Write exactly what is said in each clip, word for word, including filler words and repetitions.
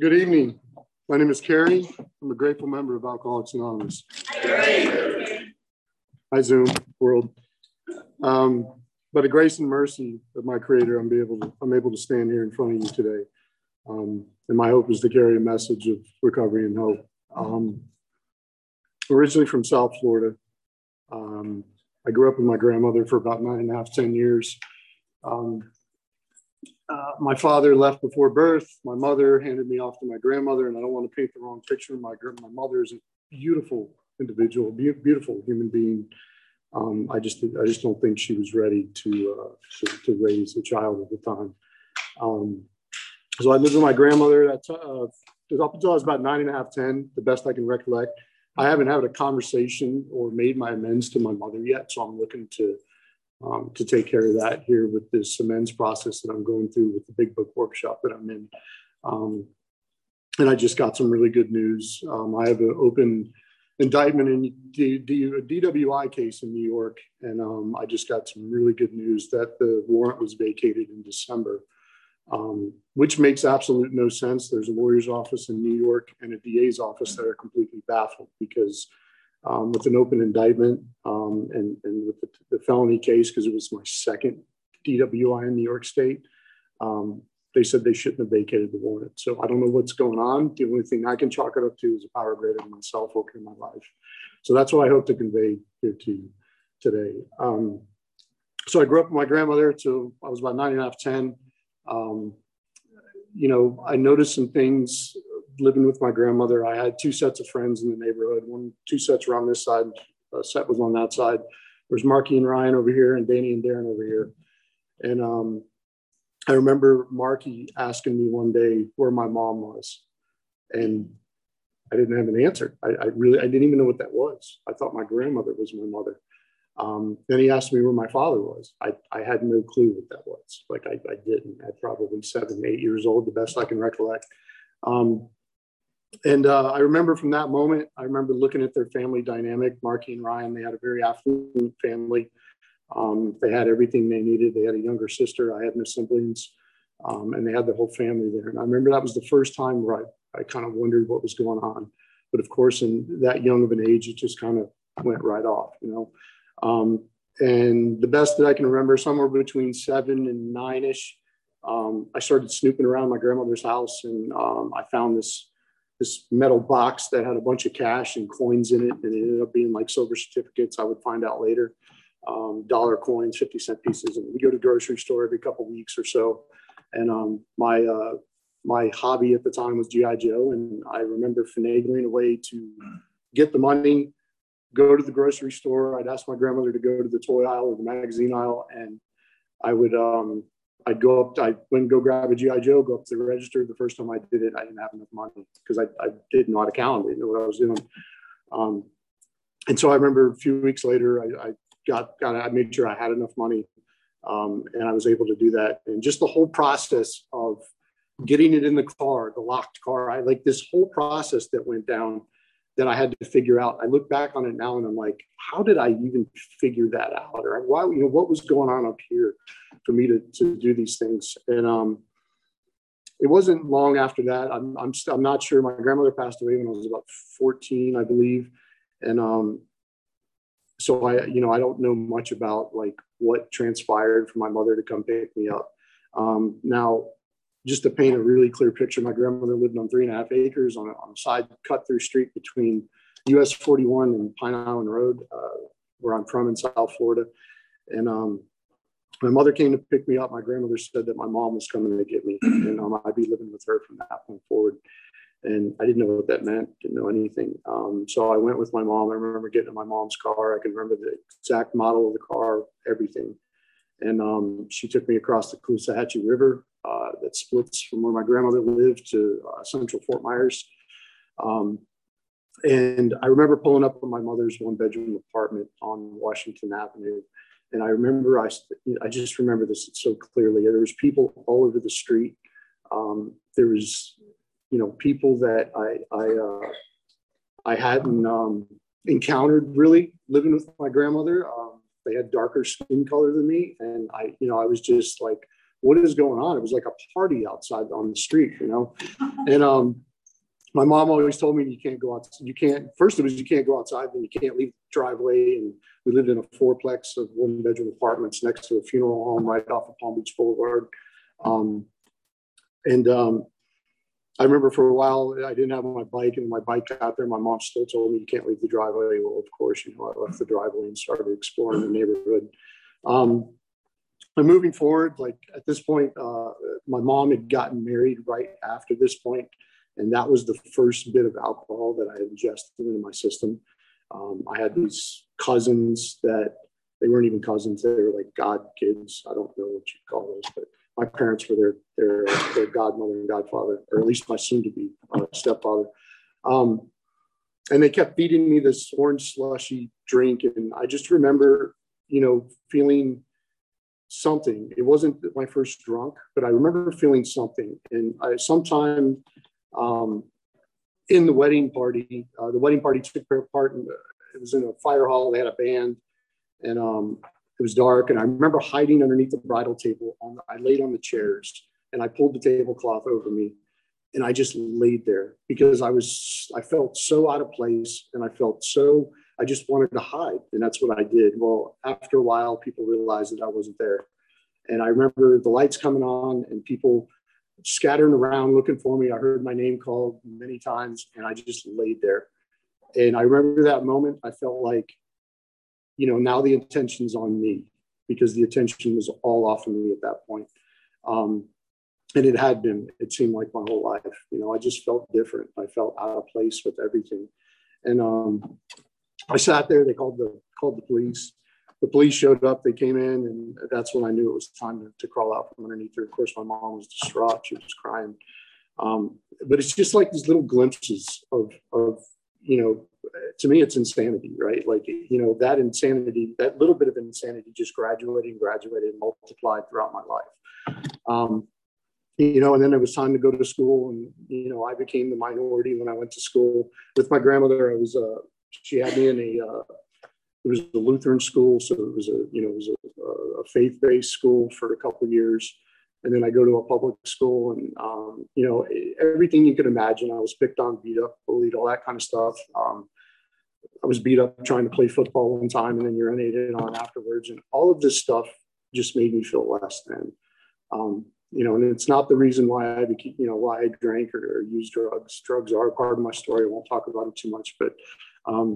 Good evening. My name is Kerry. I'm a grateful member of Alcoholics Anonymous. Hi, Zoom world. Um, by the grace and mercy of my Creator, I'm be able to I'm able to stand here in front of you today. Um, and my hope is to carry a message of recovery and hope. Um, originally from South Florida, um, I grew up with my grandmother for about nine and a half, ten years. Um, uh, my father left before birth. My mother handed me off to my grandmother, and I don't want to paint the wrong picture. My my mother is a beautiful individual, be beautiful human being. Um, I just I just don't think she was ready to uh, to, to raise a child at the time. Um, So I lived with my grandmother that uh, up until I was about nine and a half, ten, the best I can recollect. I haven't had a conversation or made my amends to my mother yet, so I'm looking to um, to take care of that here with this amends process that I'm going through with the Big Book Workshop that I'm in. Um, and I just got some really good news. Um, I have an open indictment in D D a D W I case in New York, and um, I just got some really good news that the warrant was vacated in December. Um, which makes absolute no sense. There's a lawyer's office in New York and a D A's office that are completely baffled because um, with an open indictment um, and, and with the, the felony case, because it was my second D W I in New York State, um, they said they shouldn't have vacated the warrant. So I don't know what's going on. The only thing I can chalk it up to is a power greater than myself working my life. So that's what I hope to convey here to you today. Um, so I grew up with my grandmother till I was about nine and a half, ten. Um, you know, I noticed some things living with my grandmother. I had two sets of friends in the neighborhood. One, two sets were on this side, a set was on that side. There's Marky and Ryan over here and Danny and Darren over here. And um, I remember Marky asking me one day where my mom was. And I didn't have an answer. I, I really, I didn't even know what that was. I thought my grandmother was my mother. Um, then he asked me where my father was. I, I had no clue what that was. Like I, I didn't, I probably seven, eight years old, the best I can recollect. Um, and uh, I remember from that moment, I remember looking at their family dynamic, Marky and Ryan, they had a very affluent family. Um, they had everything they needed. They had a younger sister. I had no siblings um, and they had the whole family there. And I remember that was the first time where I, I kind of wondered what was going on. But of course, in that young of an age, it just kind of went right off, you know. Um, and the best that I can remember, somewhere between seven and nine ish, um, I started snooping around my grandmother's house and, um, I found this, this metal box that had a bunch of cash and coins in it. And it ended up being like silver certificates. I would find out later, um, dollar coins, fifty cent pieces. And we go to the grocery store every couple of weeks or so. And, um, my, uh, my hobby at the time was G I Joe. And I remember finagling a way to get the money, go to the grocery store. I'd ask my grandmother to go to the toy aisle or the magazine aisle. And I would, um, I'd go up, I wouldn't go grab a G I Joe, go up to the register. The first time I did it, I didn't have enough money because I, I didn't know how to count. I didn't know what I was doing. Um, and so I remember a few weeks later, I, I got, got, I made sure I had enough money. Um, and I was able to do that. And just the whole process of getting it in the car, the locked car, I like this whole process that went down that I had to figure out. I look back on it now and I'm like, how did I even figure that out? Or why, you know, what was going on up here for me to, to do these things? And um, it wasn't long after that. I'm, I'm, I'm not sure. My grandmother passed away when I was about fourteen, I believe. And um, so I, you know, I don't know much about like what transpired for my mother to come pick me up. Um, now, just to paint a really clear picture, my grandmother lived on three and a half acres on a, on a side cut through street between U S forty-one and Pine Island Road, uh, where I'm from in South Florida. And um, my mother came to pick me up. My grandmother said that my mom was coming to get me, and um, I'd be living with her from that point forward. And I didn't know what that meant, didn't know anything. Um, so I went with my mom. I remember getting in my mom's car. I can remember the exact model of the car, everything. And um, she took me across the Caloosahatchee River uh, that splits from where my grandmother lived to uh, central Fort Myers. Um, and I remember pulling up in my mother's one bedroom apartment on Washington Avenue. And I remember, I, I just remember this so clearly. There was people all over the street. Um, there was, you know, people that I, I, uh, I hadn't um, encountered really living with my grandmother. Um, They had darker skin color than me. And I, you know, I was just like what is going on? It was like a party outside on the street, you know? And um, my mom always told me, you can't go out. You can't, first it was, you can't go outside, then you can't leave the driveway. And we lived in a fourplex of one bedroom apartments next to a funeral home right off of Palm Beach Boulevard. Um, and um, I remember for a while, I didn't have my bike, and my bike got there. My mom still told me, you can't leave the driveway. Well, of course, you know, I left the driveway and started exploring the neighborhood. Um, But moving forward, like at this point, uh, my mom had gotten married right after this point, and that was the first bit of alcohol that I ingested into my system. Um, I had these cousins that they weren't even cousins; they were like god kids. I don't know what you call those, but my parents were their their, their godmother and godfather, or at least my soon-to-be uh, stepfather. Um, and they kept feeding me this orange slushy drink, and I just remember, you know, feeling something. It wasn't my first drunk, but I remember feeling something. And I, sometime um, in the wedding party, uh, the wedding party took part in, it was in a fire hall. They had a band, and um, it was dark. And I remember hiding underneath the bridal table. On the, I laid on the chairs, and I pulled the tablecloth over me, and I just laid there because I was, I felt so out of place, and I felt so, I just wanted to hide. And that's what I did. Well, after a while, people realized that I wasn't there. And I remember the lights coming on and people scattering around looking for me. I heard my name called many times, and I just laid there. And I remember that moment, I felt like, you know, now the attention's on me, because the attention was all off of me at that point. Um, and it had been, it seemed like my whole life, you know, I just felt different. I felt out of place with everything. And, um, I sat there, they called the called the police. The police showed up, they came in, and that's when I knew it was time to, to crawl out from underneath her. Of course, my mom was distraught, she was crying. Um, but it's just like these little glimpses of, of, you know, to me, it's insanity, right? Like, you know, that insanity, that little bit of insanity just graduated and graduated and multiplied throughout my life. Um, You know, and then it was time to go to school, and, you know, I became the minority when I went to school. With my grandmother, I was, uh, she had me in a, uh, it was a Lutheran school. So it was a, you know, it was a, a faith-based school for a couple of years. And then I go to a public school, and, um, you know, everything you could imagine. I was picked on, beat up, bullied, all that kind of stuff. Um, I was beat up trying to play football one time, and then urinated on afterwards. And all of this stuff just made me feel less than. Um, You know, and it's not the reason why I, became, you know, why I drank or, or used drugs. Drugs are part of my story. I won't talk about it too much, but um,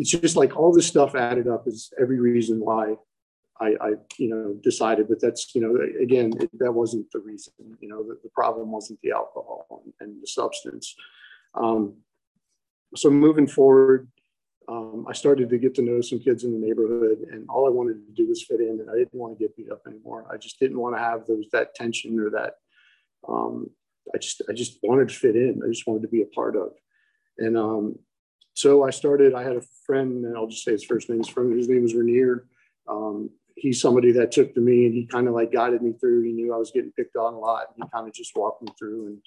it's just like all this stuff added up is every reason why I, I you know, decided. But that's, you know, again, it, that wasn't the reason. You know, the, the problem wasn't the alcohol and, and the substance. Um, so moving forward, um, I started to get to know some kids in the neighborhood, and all I wanted to do was fit in, and I didn't want to get beat up anymore. I just didn't want to have those, that tension or that, um, I just, I just wanted to fit in. I just wanted to be a part of. And, um, so I started, I had a friend, and I'll just say his first name, his friend, his name was Rainier. Um, he's somebody that took to me, and he kind of like guided me through. He knew I was getting picked on a lot, and he kind of just walked me through, and,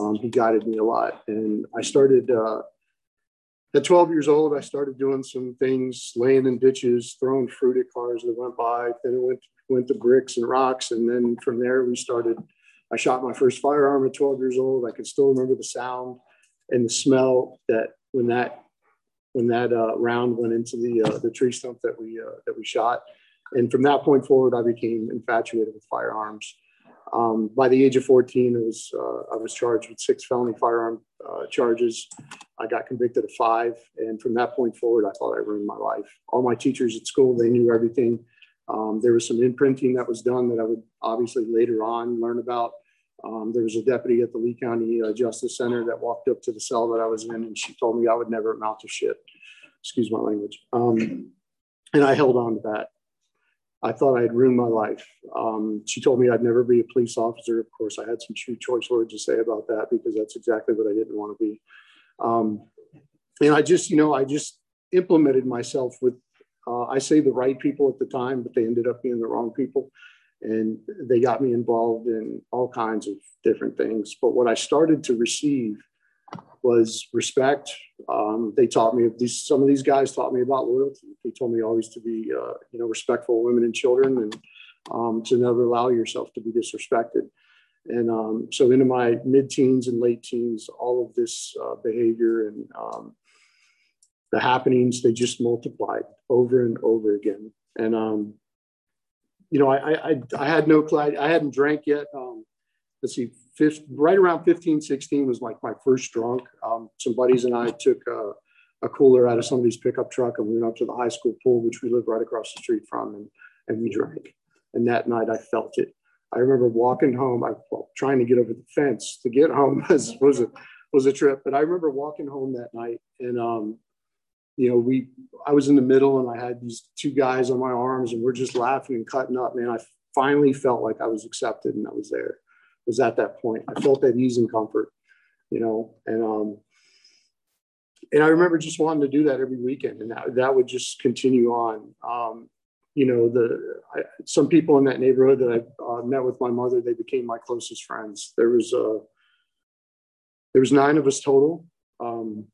um, he guided me a lot. And I started, uh, at twelve years old, I started doing some things, laying in ditches, throwing fruit at cars that went by. Then it went, went to bricks and rocks. And then from there, we started, I shot my first firearm at twelve years old. I can still remember the sound and the smell that when that when that uh, round went into the uh, the tree stump that we uh, that we shot. And from that point forward, I became infatuated with firearms. Um, by the age of fourteen, it was, uh, I was charged with six felony firearm uh, charges. I got convicted of five. And from that point forward, I thought I ruined my life. All my teachers at school, they knew everything. Um, there was some imprinting that was done that I would obviously later on learn about. Um, there was a deputy at the Lee County uh, Justice Center that walked up to the cell that I was in, and she told me I would never amount to shit. Excuse my language. Um, and I held on to that. I thought I had ruined my life. Um, she told me I'd never be a police officer. Of course, I had some true choice words to say about that, because that's exactly what I didn't want to be. Um, and I just, you know, I just implemented myself with, uh, I say the right people at the time, but they ended up being the wrong people. And they got me involved in all kinds of different things. But what I started to receive was respect. Um, they taught me, these, some of these guys taught me about loyalty. They told me always to be, uh, you know, respectful of women and children. And um, to never allow yourself to be disrespected. And um, so into my mid-teens and late teens, all of this uh, behavior and um, the happenings, they just multiplied over and over again. And, um, you know, I, I, I had no, I hadn't drank yet. Um, let's see, fifth, right around fifteen, sixteen was like my first drunk. Um, some buddies and I took a, a cooler out of somebody's pickup truck and we went up to the high school pool, which we lived right across the street from, and, and we drank. And that night I felt it. I remember walking home, I, well, trying to get over the fence to get home was, was, a, was a trip, but I remember walking home that night and, um, you know, we, I was in the middle and I had these two guys on my arms and we're just laughing and cutting up, man. I finally felt like I was accepted and I was there. It was at that point. I felt that ease and comfort, you know, and, um, and I remember just wanting to do that every weekend, and that, that would just continue on. Um, You know, the I, some people in that neighborhood that I uh, met with my mother, they became my closest friends. There was uh, there was nine of us total. Um,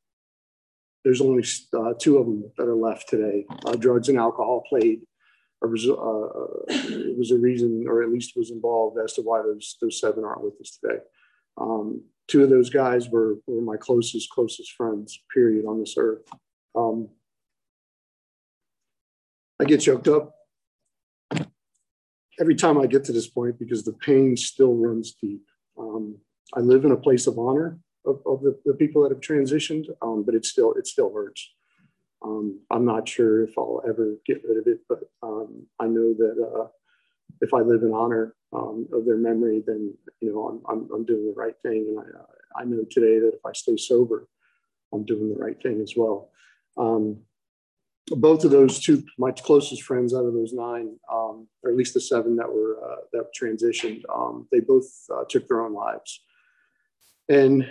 there's only uh, two of them that are left today. Uh, drugs and alcohol played, or was, uh, it was a reason, or at least was involved as to why those those seven aren't with us today. Um, two of those guys were were my closest closest friends, period, on this earth. Um, I get choked up every time I get to this point because the pain still runs deep. Um, I live in a place of honor of, of the, the people that have transitioned, um, but it still it still hurts. Um, I'm not sure if I'll ever get rid of it, but um, I know that uh, if I live in honor um, of their memory, then you know I'm I'm, I'm doing the right thing, and I uh, I know today that if I stay sober, I'm doing the right thing as well. Um, Both of those two, my closest friends out of those nine, um, or at least the seven that were uh, that transitioned, um, they both uh, took their own lives. And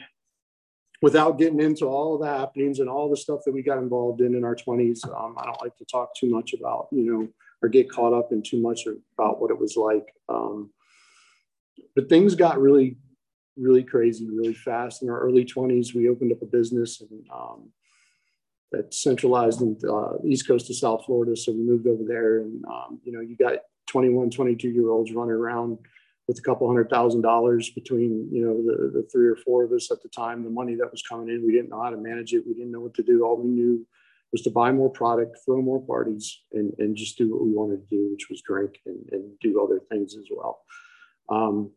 without getting into all the happenings and all the stuff that we got involved in in our twenties, um, I don't like to talk too much about, you know, or get caught up in too much about what it was like. Um, but things got really, really crazy, really fast. In our early twenties, we opened up a business and um, that centralized in uh, East Coast of South Florida. So we moved over there and, um, you know, you got twenty-one, twenty-two year olds running around with a couple hundred thousand dollars between, you know, the, the three or four of us at the time, the money that was coming in. We didn't know how to manage it. We didn't know what to do. All we knew was to buy more product, throw more parties, and, and just do what we wanted to do, which was drink and, and do other things as well. Um,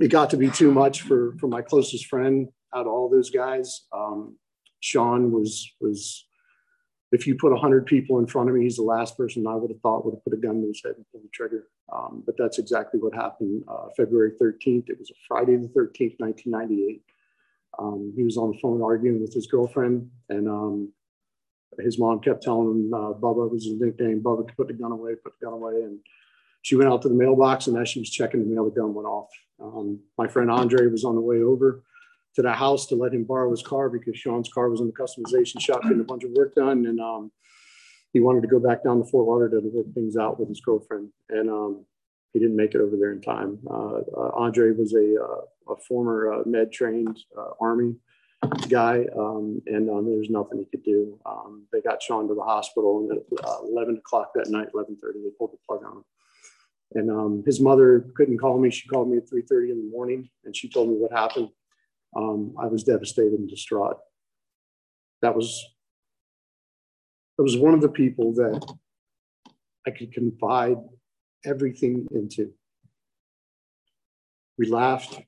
it got to be too much for, for my closest friend out of all those guys. Um, Sean was, was, if you put one hundred people in front of me, he's the last person I would have thought would have put a gun to his head and pulled the trigger. Um, but that's exactly what happened. Uh, February thirteenth, it was a Friday the thirteenth, nineteen ninety-eight. Um, he was on the phone arguing with his girlfriend, and um, his mom kept telling him, uh, Bubba was his nickname, Bubba, to put the gun away, put the gun away. And she went out to the mailbox, and as she was checking the mail, the gun went off. Um, my friend Andre was on the way over to the house to let him borrow his car because Sean's car was in the customization shop getting a bunch of work done. And um, he wanted to go back down to Fort Lauderdale to work things out with his girlfriend. And um, he didn't make it over there in time. Uh, uh, Andre was a, uh, a former uh, med trained uh, Army guy. Um, and um, there was nothing he could do. Um, they got Sean to the hospital, and at uh, eleven o'clock that night, eleven thirty, they pulled the plug on him. And um, his mother couldn't call me. She called me at three thirty in the morning, and she told me what happened. Um, I was devastated and distraught. That was, that was one of the people that I could confide everything into. We laughed.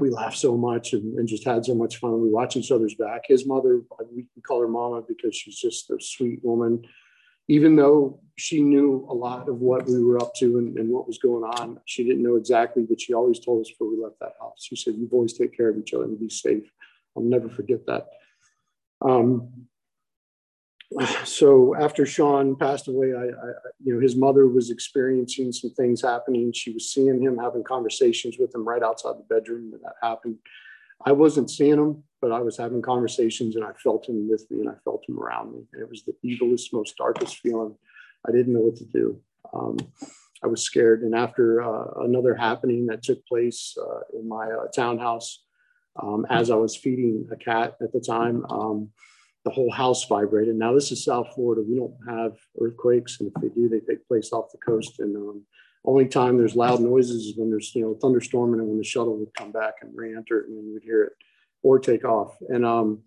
We laughed so much and, and just had so much fun. We watched each other's back. His mother, we call her Mama because she's just a sweet woman. Even though she knew a lot of what we were up to and, and what was going on, she didn't know exactly, but she always told us before we left that house. She said, "You boys take care of each other and be safe." I'll never forget that. Um, so after Sean passed away, I, I, you know, his mother was experiencing some things happening. She was seeing him, having conversations with him right outside the bedroom when that happened. I wasn't seeing him, but I was having conversations, and I felt him with me, and I felt him around me. And it was the evilest, most darkest feeling. I didn't know what to do. Um, I was scared. And after uh, another happening that took place uh, in my uh, townhouse, um, as I was feeding a cat at the time, um, the whole house vibrated. Now, this is South Florida. We don't have earthquakes, and if they do, they take place off the coast. And um, Only time there's loud noises is when there's, you know, thunderstorm, and when the shuttle would come back and re-enter it, and you would hear it or take off. And um,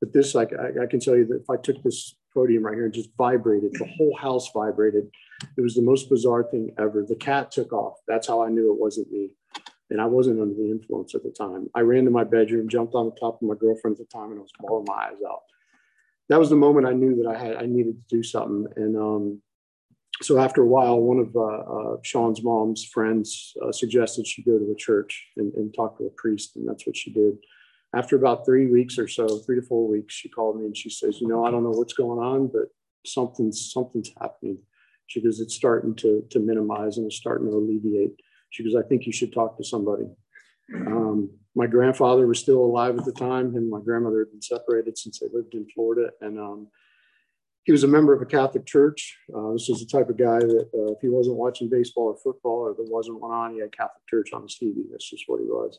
but this, like, I, I can tell you that if I took this podium right here and just vibrated, the whole house vibrated. It was the most bizarre thing ever. The cat took off. That's how I knew it wasn't me. And I wasn't under the influence at the time. I ran to my bedroom, jumped on the top of my girlfriend at the time, and I was bawling my eyes out. That was the moment I knew that I had I needed to do something. And um, so after a while, one of uh, uh, Sean's mom's friends uh, suggested she go to a church and, and talk to a priest, and that's what she did. After about three weeks or so, three to four weeks, she called me and she says, you know, I don't know what's going on, but something's, something's happening. She goes, it's starting to, to minimize and it's starting to alleviate. She goes, I think you should talk to somebody. Um, my grandfather was still alive at the time, and my grandmother had been separated since they lived in Florida. And um, he was a member of a Catholic church. Uh, this is the type of guy that uh, if he wasn't watching baseball or football, or there wasn't one on, he had Catholic church on his T V. That's just what he was.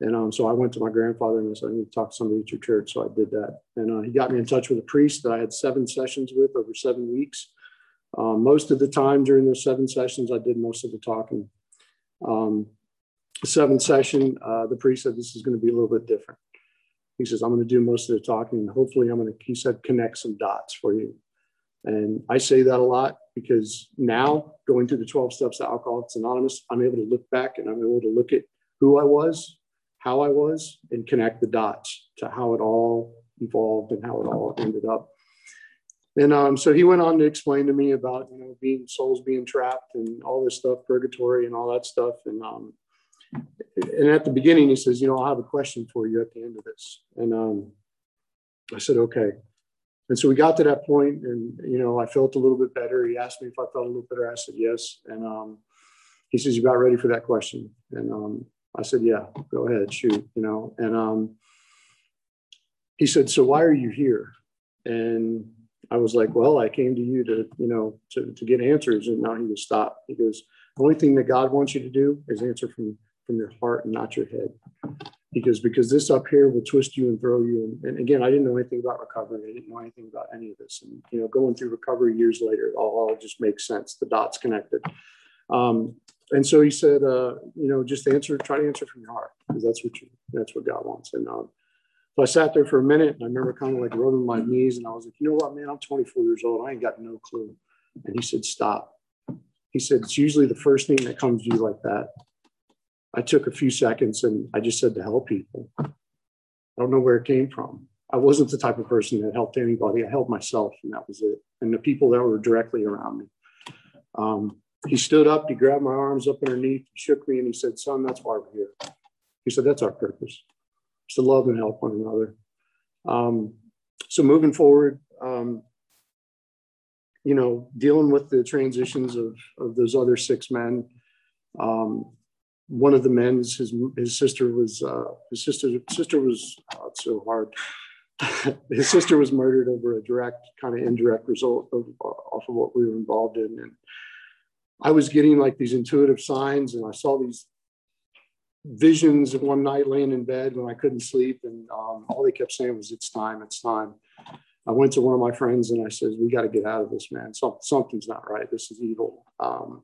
And um, so I went to my grandfather and I said, I need to talk to somebody at your church. So I did that. And uh, he got me in touch with a priest that I had seven sessions with over seven weeks. Um, most of the time during those seven sessions, I did most of the talking. Um, seventh session, uh, the priest said, this is going to be a little bit different. He says, I'm going to do most of the talking, and hopefully I'm going to, he said, connect some dots for you. And I say that a lot because now, going through the twelve steps of Alcoholics Anonymous, I'm able to look back and I'm able to look at who I was, how I was, and connect the dots to how it all evolved and how it all ended up. And um, so he went on to explain to me about, you know, being souls being trapped and all this stuff, purgatory and all that stuff. And um, and at the beginning, he says, you know, I'll have a question for you at the end of this. And um, I said, okay. And so we got to that point, and, you know, I felt a little bit better. He asked me if I felt a little better. I said, yes. And um, he says, you got ready for that question? And um, I said, yeah, go ahead, shoot, you know. And um, he said, so why are you here? And I was like, well, I came to you to, you know, to, to get answers. And now he was stopped. He goes, the only thing that God wants you to do is answer from, from your heart and not your head. He goes, because this up here will twist you and throw you. And, and again, I didn't know anything about recovery. I didn't know anything about any of this. And, you know, going through recovery years later, it all, all just makes sense. The dots connected. Um, and so he said, uh, you know, just answer, try to answer from your heart, because that's what you, that's what God wants. And um, so I sat there for a minute, and I remember kind of like rubbing my knees, and I was like, you know what, man, I'm twenty-four years old. I ain't got no clue. And he said, stop. He said, it's usually the first thing that comes to you like that. I took a few seconds, and I just said to help people. I don't know where it came from. I wasn't the type of person that helped anybody. I helped myself, and that was it. And the people that were directly around me. Um, he stood up, he grabbed my arms up underneath, shook me, and he said, son, that's why we're here. He said, that's our purpose. To love and help one another. Um, so moving forward, um, you know, dealing with the transitions of, of those other six men. Um, one of the men's, his his sister was uh, his sister sister was oh, it's so hard. His sister was murdered over a direct, kind of indirect result of off of what we were involved in, and I was getting like these intuitive signs, and I saw these visions of one night laying in bed when I couldn't sleep, and um, all they kept saying was, it's time, it's time. I went to one of my friends and I said, we got to get out of this, man. So, something's not right. This is evil. Um,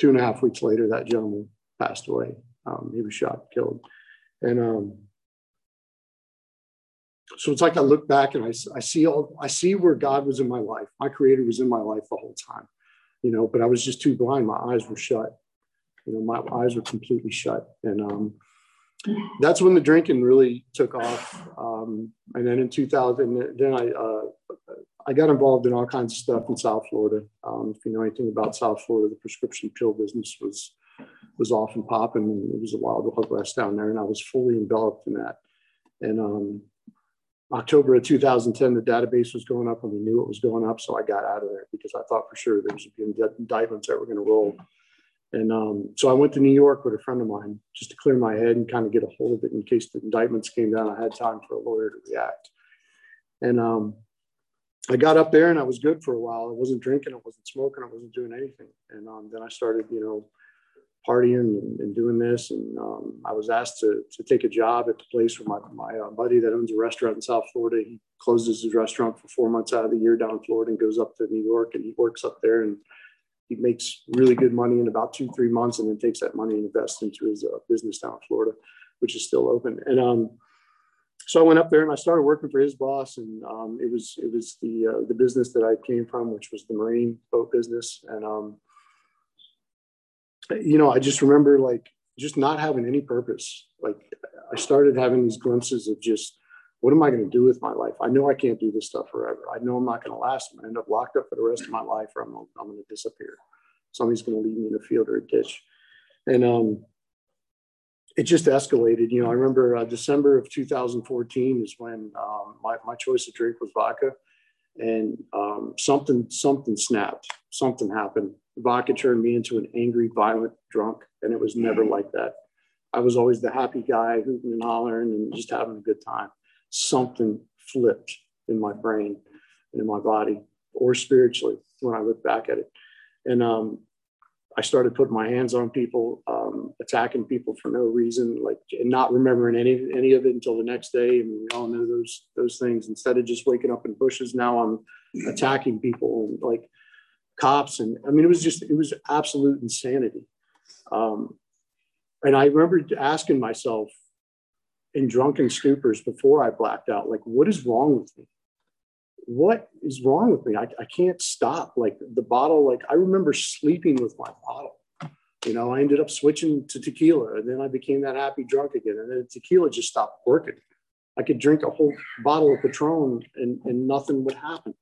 two and a half weeks later, that gentleman passed away. Um, he was shot, killed. And um, so it's like I look back and I, I see all, I see where God was in my life. My creator was in my life the whole time, you know, but I was just too blind. My eyes were shut. You know, my eyes were completely shut. And um, that's when the drinking really took off. Um, and then in two thousand, then I uh, I got involved in all kinds of stuff in South Florida. Um, if you know anything about South Florida, the prescription pill business was was off and popping. And it was a wild, wild west down there. And I was fully enveloped in that. And um, October of two thousand ten, the database was going up and we knew it was going up. So I got out of there because I thought for sure there was going to be indictments that were going to roll. And um, so I went to New York with a friend of mine just to clear my head and kind of get a hold of it in case the indictments came down. I had time for a lawyer to react. And um, I got up there and I was good for a while. I wasn't drinking, I wasn't smoking, I wasn't doing anything. And um, then I started, you know, partying and, and doing this. And um, I was asked to, to take a job at the place where my, my uh, buddy that owns a restaurant in South Florida, he closes his restaurant for four months out of the year down in Florida and goes up to New York, and he works up there. And he makes really good money in about two, three months, and then takes that money and invests into his uh, business down in Florida, which is still open. And um, so I went up there and I started working for his boss, and um, it was it was the uh, the business that I came from, which was the marine boat business. And um, you know, I just remember like just not having any purpose. Like I started having these glimpses of just, what am I going to do with my life? I know I can't do this stuff forever. I know I'm not going to last. I'm going to end up locked up for the rest of my life, or I'm, I'm going to disappear. Somebody's going to leave me in a field or a ditch. And um, it just escalated. You know, I remember uh, December of two thousand fourteen is when um, my, my choice of drink was vodka, and um, something, something snapped, something happened. Vodka turned me into an angry, violent drunk. And it was never like that. I was always the happy guy hooting and hollering and just having a good time. Something flipped in my brain and in my body, or spiritually, when I look back at it. And um, I started putting my hands on people, um, attacking people for no reason, like, and not remembering any any of it until the next day. And we all know those those things. Instead of just waking up in bushes, now I'm attacking people, and like cops. And I mean, it was just, it was absolute insanity. Um, and I remember asking myself, in drunken stupors before I blacked out, like, what is wrong with me? What is wrong with me? I, I can't stop. Like the bottle, like I remember sleeping with my bottle, you know, I ended up switching to tequila, and then I became that happy drunk again. And then tequila just stopped working. I could drink a whole bottle of Patron and, and nothing would happen.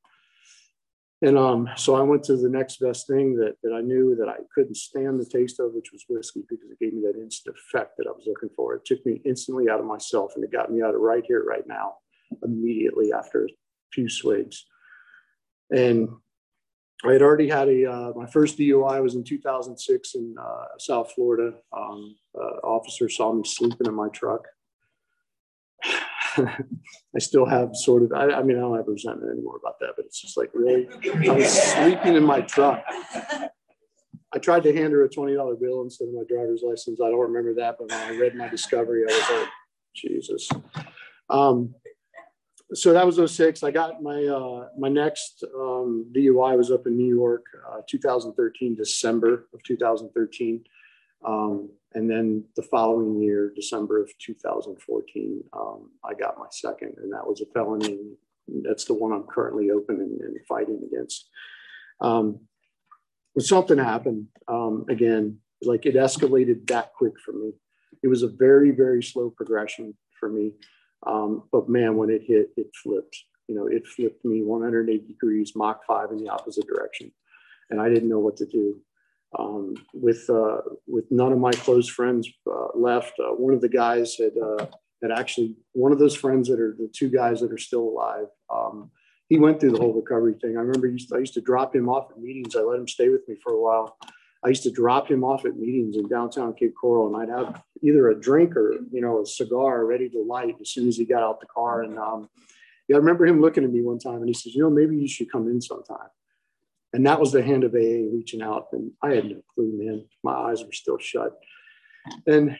And um, so I went to the next best thing that, that I knew that I couldn't stand the taste of, which was whiskey, because it gave me that instant effect that I was looking for. It took me instantly out of myself, and it got me out of right here, right now, immediately after a few swigs. And I had already had a, uh, my first D U I was in two thousand six in uh, South Florida. Um, uh, officer saw me sleeping in my truck. I still have sort of, I, I mean, I don't have resentment anymore about that, but it's just like, really? I was sleeping in my truck. I tried to hand her a twenty dollar bill instead of my driver's license. I don't remember that, but when I read my discovery, I was like, Jesus. Um, so that was oh six. I got my, uh, my next um, D U I was up in New York, uh, two thousand thirteen, December of two thousand thirteen. Um, and then the following year, December of two thousand fourteen, um, I got my second, and that was a felony. That's the one I'm currently open and, and fighting against. Um, but something happened, um, again, like it escalated that quick for me. It was a very, very slow progression for me. Um, but man, when it hit, it flipped, you know, it flipped me one hundred eighty degrees, Mach five in the opposite direction. And I didn't know what to do. Um, with, uh, with none of my close friends uh, left. Uh, one of the guys had, uh, had actually, one of those friends that are the two guys that are still alive, um, he went through the whole recovery thing. I remember used to, I used to drop him off at meetings. I let him stay with me for a while. I used to drop him off at meetings in downtown Cape Coral, and I'd have either a drink or, you know, a cigar ready to light as soon as he got out the car. And um, yeah, I remember him looking at me one time, and he says, you know, maybe you should come in sometime. And that was the hand of A A reaching out. And I had no clue, man. My eyes were still shut. And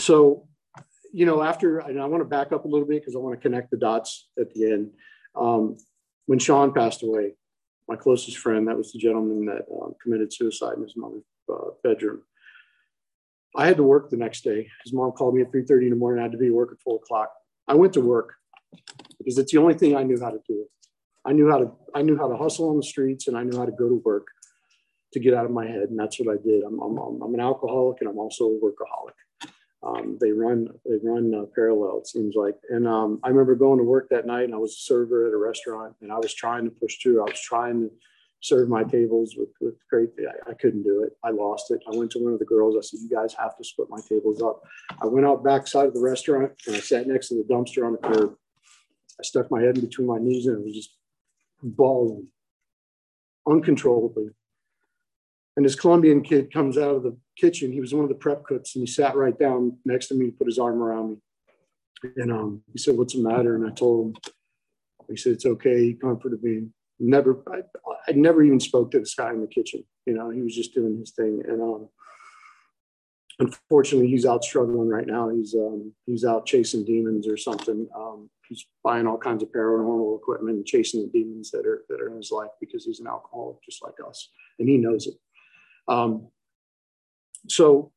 so, you know, after, and I want to back up a little bit because I want to connect the dots at the end. Um, when Sean passed away, my closest friend, that was the gentleman that uh, committed suicide in his mother's uh, bedroom. I had to work the next day. His mom called me at three thirty in the morning. I had to be at work at four o'clock. I went to work because it's the only thing I knew how to do. I knew how to, I knew how to hustle on the streets, and I knew how to go to work to get out of my head. And that's what I did. I'm, I'm, I'm an alcoholic, and I'm also a workaholic. Um, they run, they run uh, parallel, it seems like. And um, I remember going to work that night, and I was a server at a restaurant, and I was trying to push through. I was trying to serve my tables with, with great, I, I couldn't do it. I lost it. I went to one of the girls. I said, you guys have to split my tables up. I went out backside of the restaurant, and I sat next to the dumpster on the curb. I stuck my head in between my knees, and it was just bawling uncontrollably. And this Colombian kid comes out of the kitchen. He was one of the prep cooks, and he sat right down next to me and put his arm around me. And um, he said, what's the matter? And I told him, he said, it's okay. He comforted me. Never, I, I never even spoke to this guy in the kitchen. You know, he was just doing his thing. And um, unfortunately, he's out struggling right now. He's um, he's out chasing demons or something. Um, he's buying all kinds of paranormal equipment and chasing the demons that are that are in his life because he's an alcoholic just like us, and he knows it. Um, so,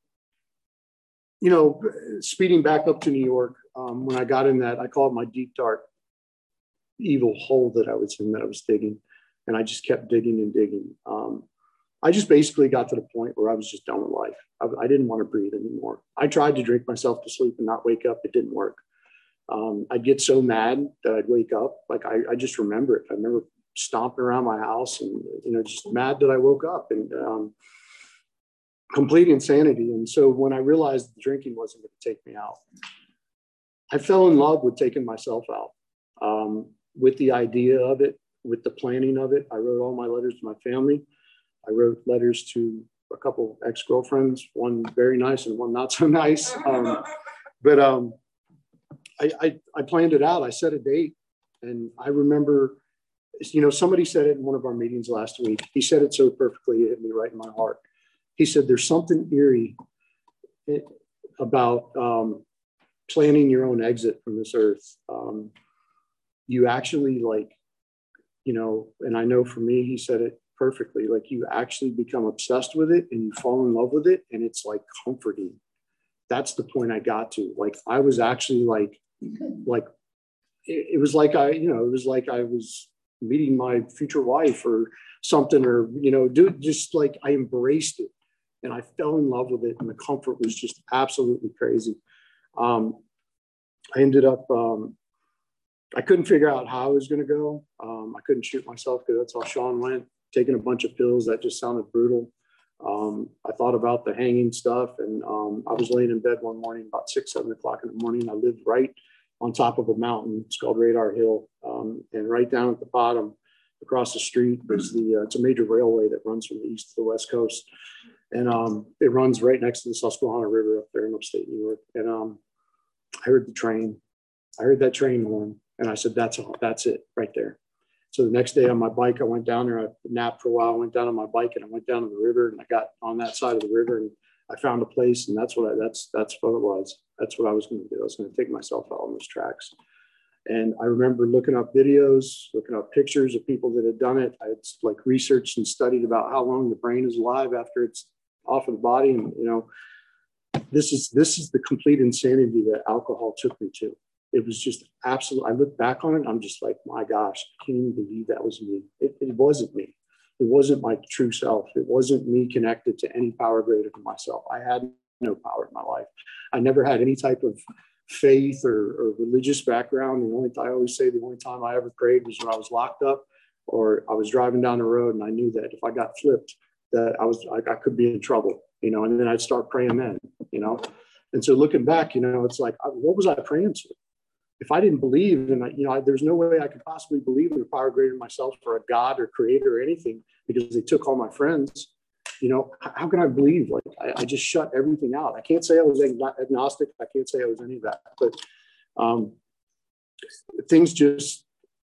you know, speeding back up to New York, um, when I got in that, I call it my deep dark evil hole that I was in, that I was digging, and I just kept digging and digging. Um, I just basically got to the point where I was just done with life. I, I didn't want to breathe anymore. I tried to drink myself to sleep and not wake up. It didn't work. Um, I'd get so mad that I'd wake up. Like I, I just remember it. I remember stomping around my house and, you know, just mad that I woke up, and um, complete insanity. And so when I realized the drinking wasn't going to take me out, I fell in love with taking myself out, um, with the idea of it, with the planning of it. I wrote all my letters to my family. I wrote letters to a couple ex-girlfriends, one very nice and one not so nice. Um, but um, I, I, I planned it out. I set a date. And I remember, you know, somebody said it in one of our meetings last week. He said it so perfectly, it hit me right in my heart. He said, there's something eerie about um, planning your own exit from this earth. Um, you actually like, you know, and I know for me, he said it perfectly, like you actually become obsessed with it and you fall in love with it, and it's like comforting. That's the point I got to. Like I was actually like, like it, it was like I, you know, it was like I was meeting my future wife or something, or you know, dude, just like I embraced it and I fell in love with it, and the comfort was just absolutely crazy. Um, I ended up. Um, I couldn't figure out how I was going to go. Um, I couldn't shoot myself because that's how Sean went. Taking a bunch of pills, that just sounded brutal. Um, I thought about the hanging stuff, and um, I was laying in bed one morning, about six, seven o'clock in the morning. I lived right on top of a mountain. It's called Radar Hill. Um, and right down at the bottom, across the street, is the, uh, it's a major railway that runs from the east to the west coast. And um, it runs right next to the Susquehanna River up there in upstate New York. And um, I heard the train. I heard that train horn. And I said, that's all, that's it right there. So the next day on my bike, I went down there, I napped for a while, I went down on my bike and I went down to the river, and I got on that side of the river and I found a place, and that's what I, that's, that's what it was. That's what I was going to do. I was going to take myself out on those tracks. And I remember looking up videos, looking up pictures of people that had done it. I had like researched and studied about how long the brain is alive after it's off of the body. And, you know, this is, this is the complete insanity that alcohol took me to. It was just absolute. I look back on it, I'm just like, my gosh, I can't even believe that was me. It, it wasn't me. It wasn't my true self. It wasn't me connected to any power greater than myself. I had no power in my life. I never had any type of faith or, or religious background. The only I always say the only time I ever prayed was when I was locked up, or I was driving down the road, and I knew that if I got flipped, that I was I, I could be in trouble, you know. And then I'd start praying then, you know. And so looking back, you know, it's like, what was I praying to? If I didn't believe, and I, you know, I, there's no way I could possibly believe in a power greater than myself, or a God or creator or anything, because they took all my friends, you know, how can I believe? Like, I, I just shut everything out. I can't say I was agnostic. I can't say I was any of that, but um, things just,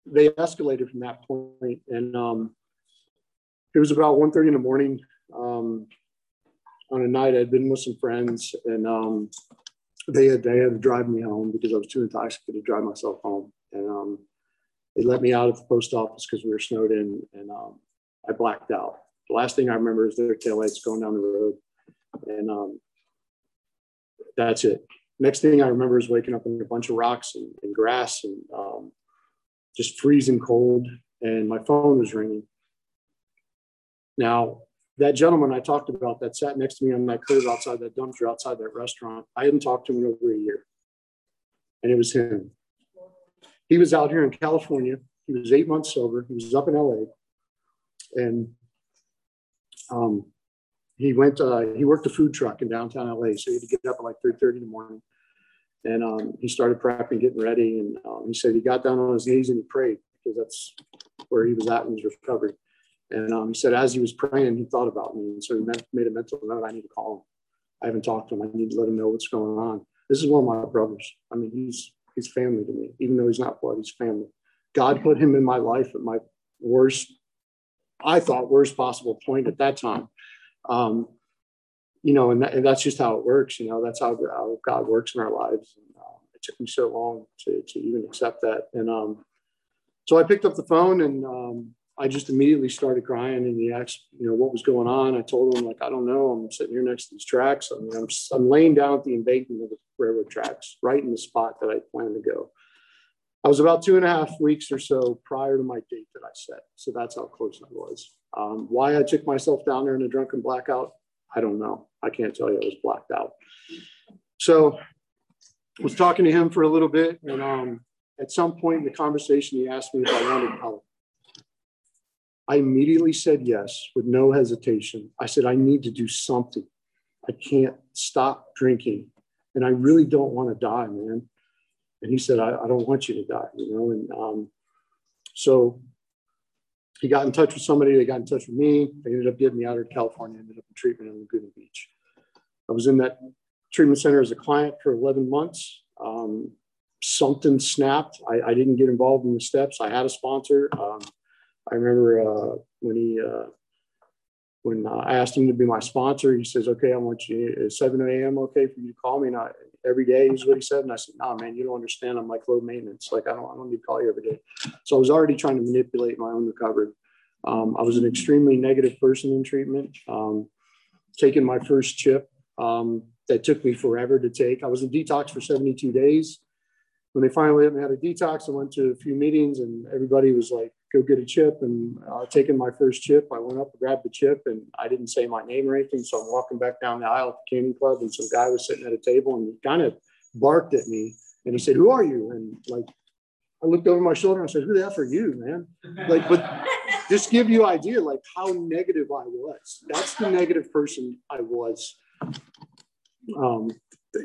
they escalated from that point. And um, it was about one thirty in the morning um, on a night I'd been with some friends, and um, They had, they had to drive me home because I was too intoxicated to drive myself home. And um, they let me out at the post office because we were snowed in, and um, I blacked out. The last thing I remember is their taillights going down the road. And um, that's it. Next thing I remember is waking up in a bunch of rocks and, and grass, and um, just freezing cold. And my phone was ringing. Now, that gentleman I talked about that sat next to me on that curb outside that dumpster, outside that restaurant, I hadn't talked to him in over a year. And it was him. He was out here in California. He was eight months sober. He was up in L A. And um, he went, uh, he worked a food truck in downtown L A. So he had to get up at like three thirty in the morning. And um, he started prepping, getting ready. And um, he said he got down on his knees and he prayed, because that's where he was at in his recovery. And um, he said, as he was praying, he thought about me. And so he made a mental note, I need to call him. I haven't talked to him. I need to let him know what's going on. This is one of my brothers. I mean, he's, he's family to me, even though he's not blood, he's family. God put him in my life at my worst, I thought worst possible point at that time. Um, you know, and, that, and that's just how it works. You know, that's how, how God works in our lives. And, um, it took me so long to, to even accept that. And um, so I picked up the phone and um, I just immediately started crying. And he asked, you know, what was going on. I told him, like, I don't know. I'm sitting here next to these tracks. I mean, I'm, I'm laying down at the embankment of the railroad tracks, right in the spot that I planned to go. I was about two and a half weeks or so prior to my date that I set. So that's how close I was. Um, why I took myself down there in a drunken blackout, I don't know. I can't tell you. I was blacked out. So I was talking to him for a little bit. And um, at some point in the conversation, he asked me if I wanted help. I immediately said yes, with no hesitation. I said, I need to do something. I can't stop drinking. And I really don't want to die, man. And he said, I, I don't want you to die, you know? And um, so he got in touch with somebody. They got in touch with me. They ended up getting me out of California. I ended up in treatment in Laguna Beach. I was in that treatment center as a client for eleven months. Um, something snapped. I, I didn't get involved in the steps. I had a sponsor. Um, I remember uh, when he, uh, when I asked him to be my sponsor, he says, okay, I want you, is seven a m okay for you to call me? And I, every day is what he said. And I said, nah, man, you don't understand. I'm like low maintenance. Like, I don't, I don't need to call you every day. So I was already trying to manipulate my own recovery. Um, I was an extremely negative person in treatment, um, taking my first chip um, that took me forever to take. I was in detox for seventy-two days. When they finally let me out of detox, I went to a few meetings and everybody was like, go get a chip. And uh, taking my first chip, I went up and grabbed the chip and I didn't say my name or anything. So I'm walking back down the aisle at the Canning Club and some guy was sitting at a table and he kind of barked at me and he said, who are you? And like, I looked over my shoulder and I said, who the F are you, man? Like, but just give you an idea, like how negative I was. That's the negative person I was. Um,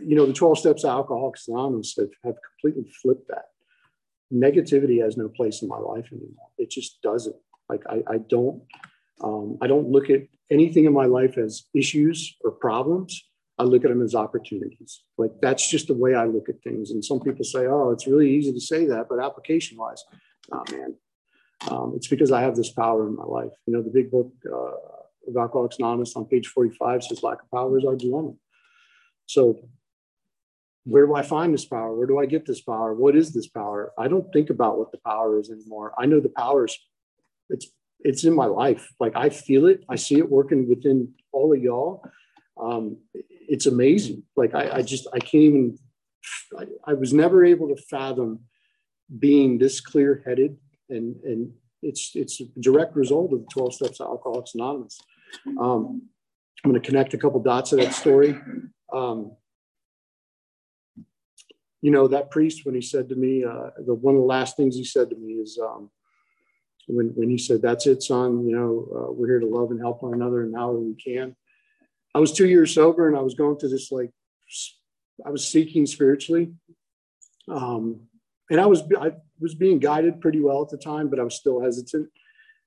you know, the twelve steps of Alcoholics Anonymous have, have completely flipped that. Negativity has no place in my life anymore. It just doesn't. Like I, I don't, um, I don't look at anything in my life as issues or problems. I look at them as opportunities. Like that's just the way I look at things. And some people say, "Oh, it's really easy to say that," but application-wise, oh man, um, it's because I have this power in my life. You know, the Big Book uh, of Alcoholics Anonymous on page forty-five says, "Lack of power is our dilemma." So. Where do I find this power? Where do I get this power? What is this power? I don't think about what the power is anymore. I know the power is, it's, it's in my life. Like I feel it. I see it working within all of y'all. Um, it's amazing. Like I, I just, I can't even, I, I was never able to fathom being this clear headed. And, and it's, it's a direct result of the twelve steps of Alcoholics Anonymous. Um, I'm going to connect a couple dots of that story. Um, You know, that priest, when he said to me, uh, the one of the last things he said to me is um, when, when he said, that's it, son, you know, uh, we're here to love and help one another and however we can. I was two years sober and I was going through this, like, I was seeking spiritually. Um, and I was, I was being guided pretty well at the time, but I was still hesitant.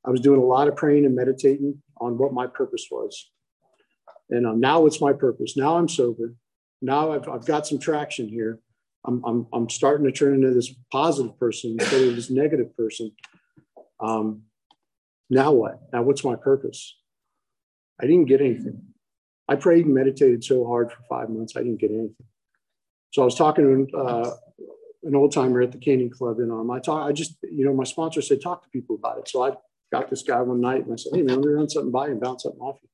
I was doing a lot of praying and meditating on what my purpose was. And um, now it's my purpose. Now I'm sober. Now I've, I've got some traction here. I'm, I'm, I'm starting to turn into this positive person instead of this negative person. Um, now what? Now what's my purpose? I didn't get anything. I prayed and meditated so hard for five months, I didn't get anything. So I was talking to uh, an old timer at the Canning Club, and um, I talk, I just, you know, my sponsor said, talk to people about it. So I got this guy one night and I said, hey man, let me run something by you and bounce something off you.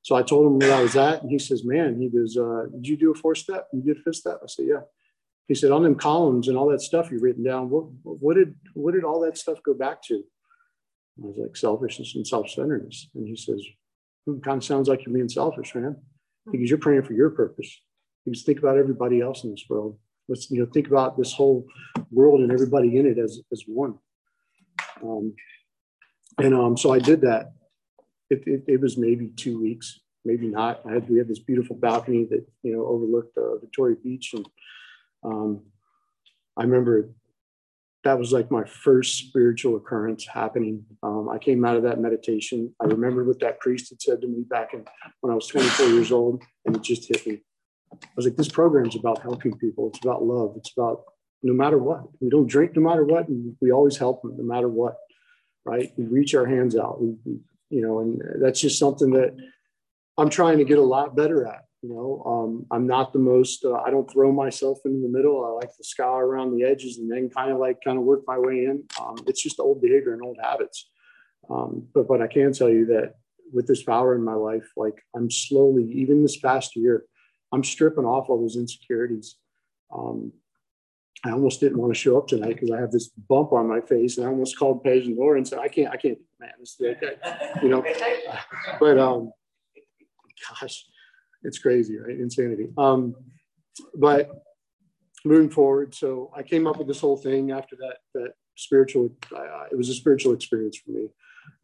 So I told him where I was at and he says, man, he goes, uh, did you do a four step? You did a fifth step? I said, yeah. He said, on them columns and all that stuff you've written down, what, what did what did all that stuff go back to? And I was like, selfishness and self-centeredness. And he says, it kind of sounds like you're being selfish, man. Because you're praying for your purpose. Because think about everybody else in this world. Let's, you know, think about this whole world and everybody in it as, as one. Um, and um, so I did that. It, it, it was maybe two weeks, maybe not. I had, we had this beautiful balcony that, you know, overlooked uh, Victoria Beach. And Um, I remember that was like my first spiritual occurrence happening. Um, I came out of that meditation. I remembered what that priest had said to me back in, when I was twenty-four years old, and it just hit me. I was like, this program's about helping people. It's about love. It's about no matter what. We don't drink no matter what, and we always help them no matter what, right? We reach our hands out, we, we, you know, and that's just something that I'm trying to get a lot better at. You know, um, I'm not the most, uh, I don't throw myself into the middle. I like to scour around the edges and then kind of like kind of work my way in. Um, it's just old behavior and old habits. Um, but, but I can tell you that with this power in my life, like I'm slowly, even this past year, I'm stripping off all those insecurities. Um, I almost didn't want to show up tonight because I have this bump on my face, and I almost called Pej and Laura and said, I can't, I can't, man, this is okay. You know, but um, gosh, it's crazy, right? Insanity. Um, but moving forward, so I came up with this whole thing after that, that spiritual, uh, it was a spiritual experience for me.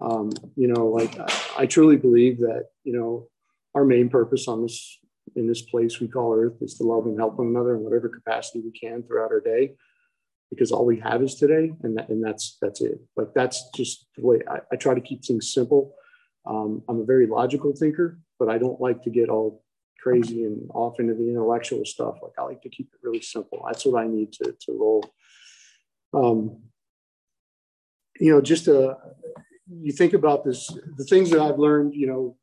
Um, you know, like I, I truly believe that, you know, our main purpose on this, in this place we call Earth, is to love and help one another in whatever capacity we can throughout our day, because all we have is today. And that, and that's, that's it. Like, that's just the way I, I try to keep things simple. Um, I'm a very logical thinker, but I don't like to get all crazy and off into the intellectual stuff. Like, I like to keep it really simple. That's what I need to, to roll. Um, you know, just, uh, you think about this, the things that I've learned, you know,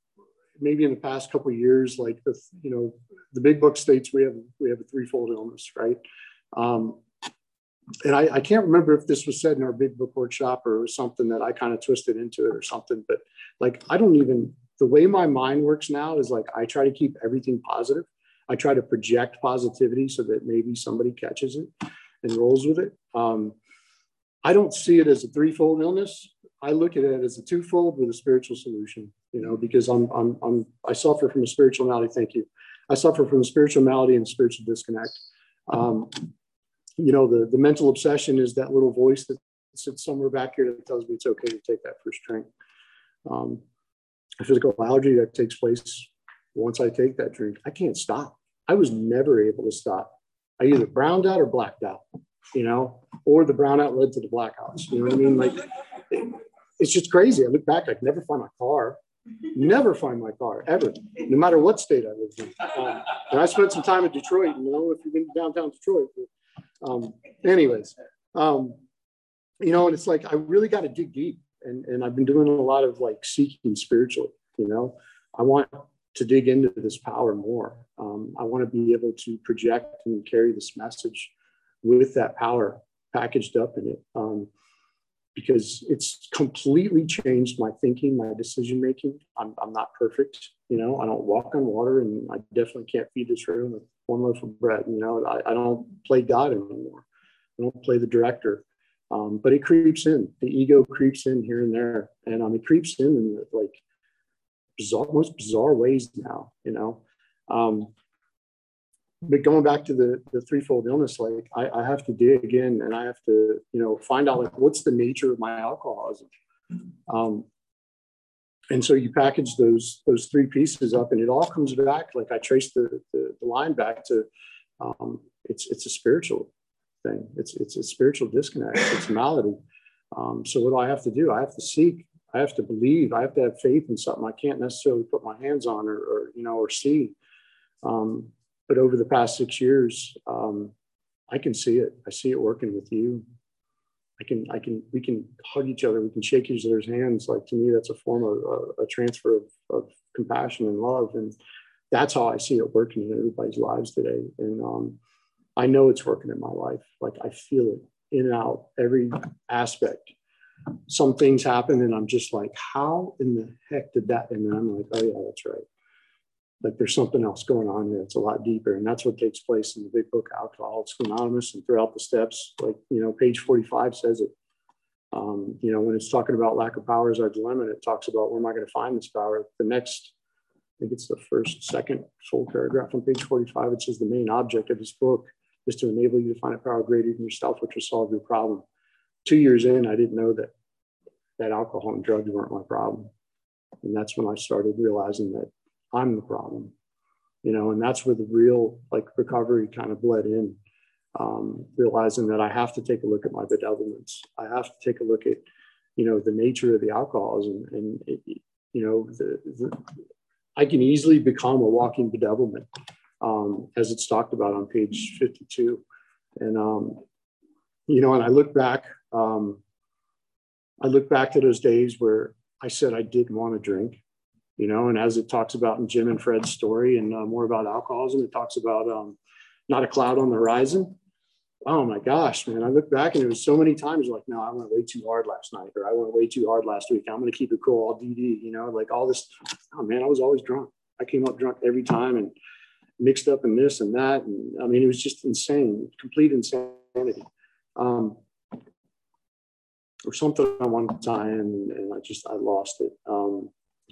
maybe in the past couple of years, like the, you know, the big book states we have, we have a threefold illness, right? Um, and I, I can't remember if this was said in our big book workshop or something that I kind of twisted into it or something, but like, I don't even, the way my mind works now is like, I try to keep everything positive. I try to project positivity so that maybe somebody catches it and rolls with it. Um, I don't see it as a threefold illness. I look at it as a twofold with a spiritual solution, you know, because I'm, I'm, I'm, I suffer from a spiritual malady. Thank you. I suffer from a spiritual malady and a spiritual disconnect. Um, you know, the, the mental obsession is that little voice that sits somewhere back here that tells me it's okay to take that first drink. Um, a physical allergy that takes place once I take that drink. I can't stop. I was never able to stop. I either browned out or blacked out, you know, or the brownout led to the blackouts. You know what I mean? Like, it, It's just crazy. I look back, I can never find my car, never find my car, ever, no matter what state I lived in. Um, and I spent some time in Detroit, you know, if you've been downtown Detroit. But, um, anyways, um, you know, and it's like, I really got to dig deep. And, and I've been doing a lot of like seeking spiritually, you know, I want to dig into this power more. Um, I want to be able to project and carry this message with that power packaged up in it. Um, Because it's completely changed my thinking, my decision making. I'm, I'm not perfect, you know. I don't walk on water, and I definitely can't feed this room with one loaf of bread. You know, I, I don't play God anymore. I don't play the director. Um, but it creeps in. The ego creeps in here and there, and um, it creeps in in like bizarre, most bizarre ways now. You know. Um, But going back to the, the threefold illness, like I, I have to dig in and I have to, you know, find out like what's the nature of my alcoholism. Um, and so you package those those three pieces up, and it all comes back. Like I traced the, the, the line back to um, it's it's a spiritual thing. It's it's a spiritual disconnect. It's a malady. Um, so what do I have to do? I have to seek. I have to believe. I have to have faith in something I can't necessarily put my hands on or, or you know or see. Um, But over the past six years, um, I can see it. I see it working with you. I can, I can, we can hug each other. We can shake each other's hands. Like to me, that's a form of a, a transfer of, of compassion and love. And that's how I see it working in everybody's lives today. And um, I know it's working in my life. Like I feel it in and out, every aspect. Some things happen and I'm just like, how in the heck did that? And then I'm like, oh yeah, that's right. Like there's something else going on there. It's a lot deeper. And that's what takes place in the big book, Alcoholics Anonymous, and throughout the steps, like, you know, page forty-five says it, um, you know, when it's talking about lack of power is our dilemma, and it talks about, where am I going to find this power? The next, I think it's the first, second full paragraph on page forty-five, it says the main object of this book is to enable you to find a power greater than yourself, which will solve your problem. Two years in, I didn't know that, that alcohol and drugs weren't my problem. And that's when I started realizing that I'm the problem, you know, and that's where the real like recovery kind of bled in, um, realizing that I have to take a look at my bedevilments. I have to take a look at, you know, the nature of the alcoholism, and, and it, you know, the, the, I can easily become a walking bedevilment, um, as it's talked about on page fifty-two. And, um, you know, and I look back, um, I look back to those days where I said I didn't want to drink. you know, and as it talks about in Jim and Fred's story and uh, more about alcoholism, it talks about um, not a cloud on the horizon. Oh my gosh, man, I look back and it was so many times like, no, I went way too hard last night, or I went way too hard last week. I'm going to keep it cool all D D, you know, like all this. Oh man, I was always drunk. I came up drunk every time and mixed up in this and that. And I mean, it was just insane, complete insanity. Um, or something I wanted to tie in and, and I just, I lost it. Um,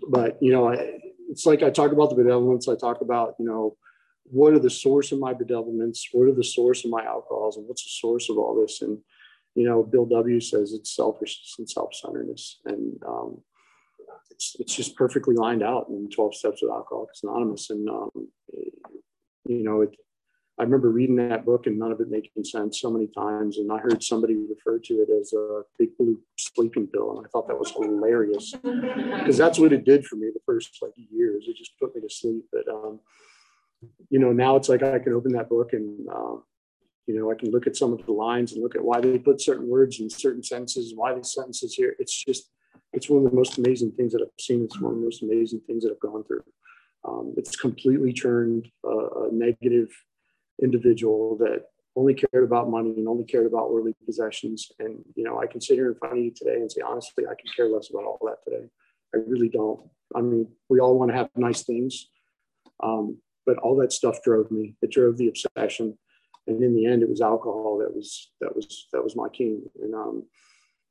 but, you know, I, it's like I talk about the benevolence. I talk about, you know, what are the source of my bedevilments? What are the source of my alcoholism? What's the source of all this? And, you know, Bill W says it's selfishness and self-centeredness. And um, it's, it's just perfectly lined out in twelve Steps of Alcoholics Anonymous. And, um, you know, it, I remember reading that book and none of it making sense so many times. And I heard somebody refer to it as a big blue sleeping pill. And I thought that was hilarious because that's what it did for me the first like years. It just put me to sleep. But, um, you know, now it's like I can open that book and, uh, you know, I can look at some of the lines and look at why they put certain words in certain sentences, why these sentences here. It's just, it's one of the most amazing things that I've seen. It's one of the most amazing things that I've gone through. Um, it's completely turned uh, a negative individual that only cared about money and only cared about worldly possessions. And, you know, I can sit here in front of you today and say, honestly, I can care less about all that today. I really don't. I mean, we all want to have nice things. Um, But all that stuff drove me. It drove the obsession, and in the end, it was alcohol that was that was that was my king. And um,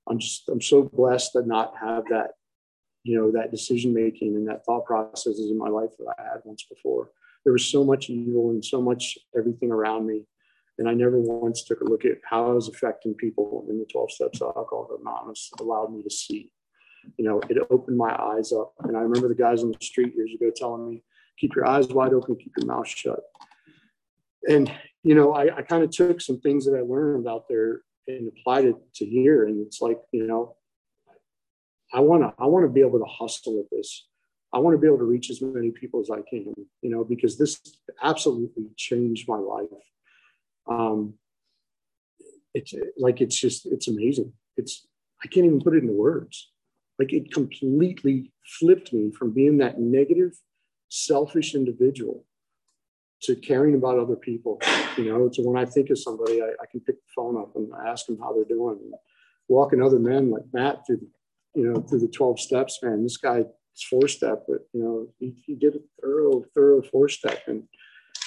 I'm just I'm so blessed to not have that, you know, that decision making and that thought processes in my life that I had once before. There was so much evil and so much everything around me, and I never once took a look at how I was affecting people. And the twelve Steps of Alcoholics Anonymous allowed me to see. You know, it opened my eyes up. And I remember the guys on the street years ago telling me, keep your eyes wide open, keep your mouth shut. And, you know, I, I kind of took some things that I learned out there and applied it to here. And it's like, you know, I want to, I want to be able to hustle at this. I want to be able to reach as many people as I can, you know, because this absolutely changed my life. Um, it's like, it's just, it's amazing. It's, I can't even put it into words. Like it completely flipped me from being that negative, selfish individual to caring about other people, you know, to when I think of somebody, I, I can pick the phone up and ask them how they're doing. And walking other men like Matt through, you know, through the twelve steps, man, this guy is four step, but you know, he, he did a thorough, thorough four step. And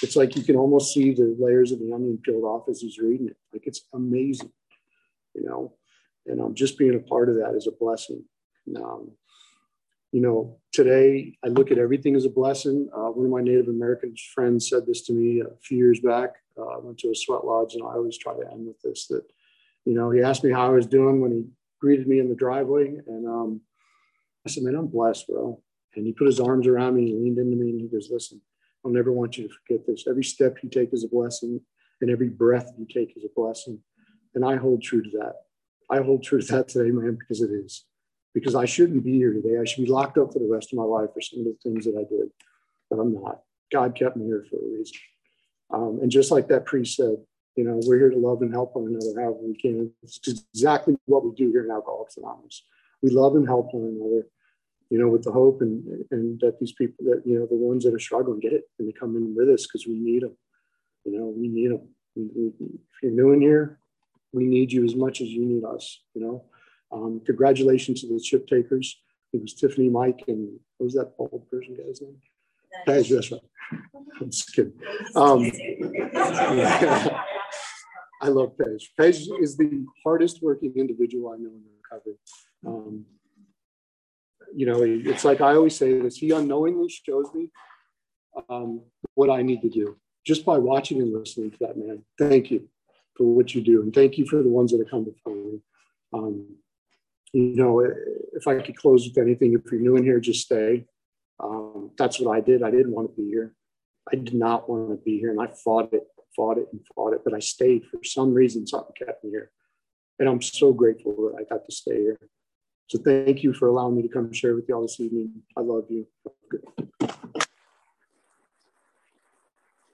it's like, you can almost see the layers of the onion peeled off as he's reading it. Like it's amazing, you know, and um, just being a part of that is a blessing. And, um, you know, today I look at everything as a blessing. Uh, one of my Native American friends said this to me a few years back. Uh, I went to a sweat lodge, and I always try to end with this, that, you know, he asked me how I was doing when he greeted me in the driveway. And um, I said, man, I'm blessed, bro. And he put his arms around me, and he leaned into me, and he goes, listen, I'll never want you to forget this. Every step you take is a blessing, and every breath you take is a blessing. And I hold true to that. I hold true to that today, man, because it is. Because I shouldn't be here today. I should be locked up for the rest of my life for some of the things that I did, but I'm not. God kept me here for a reason. Um, and just like that priest said, you know, we're here to love and help one another however we can. It's exactly what we do here in Alcoholics Anonymous. We love and help one another, you know, with the hope and, and that these people that, you know, the ones that are struggling get it and they come in with us because we need them. You know, we need them. If you're new in here, we need you as much as you need us, you know. Um, congratulations to the chip takers. It was Tiffany, Mike, and what was that old person guy's name? Pej, that's right. I'm just kidding. Um, I love Pej. Pej is the hardest working individual I know in recovery. Um, you know, it's like I always say this, he unknowingly shows me um, what I need to do just by watching and listening to that man. Thank you for what you do. And thank you for the ones that have come before me. Um, You know, if I could close with anything, if you're new in here, just stay. Um, that's what I did. I didn't want to be here. I did not want to be here. And I fought it, fought it, and fought it. But I stayed for some reason. Something kept me here. And I'm so grateful that I got to stay here. So thank you for allowing me to come share with y'all this evening. I love you. Good.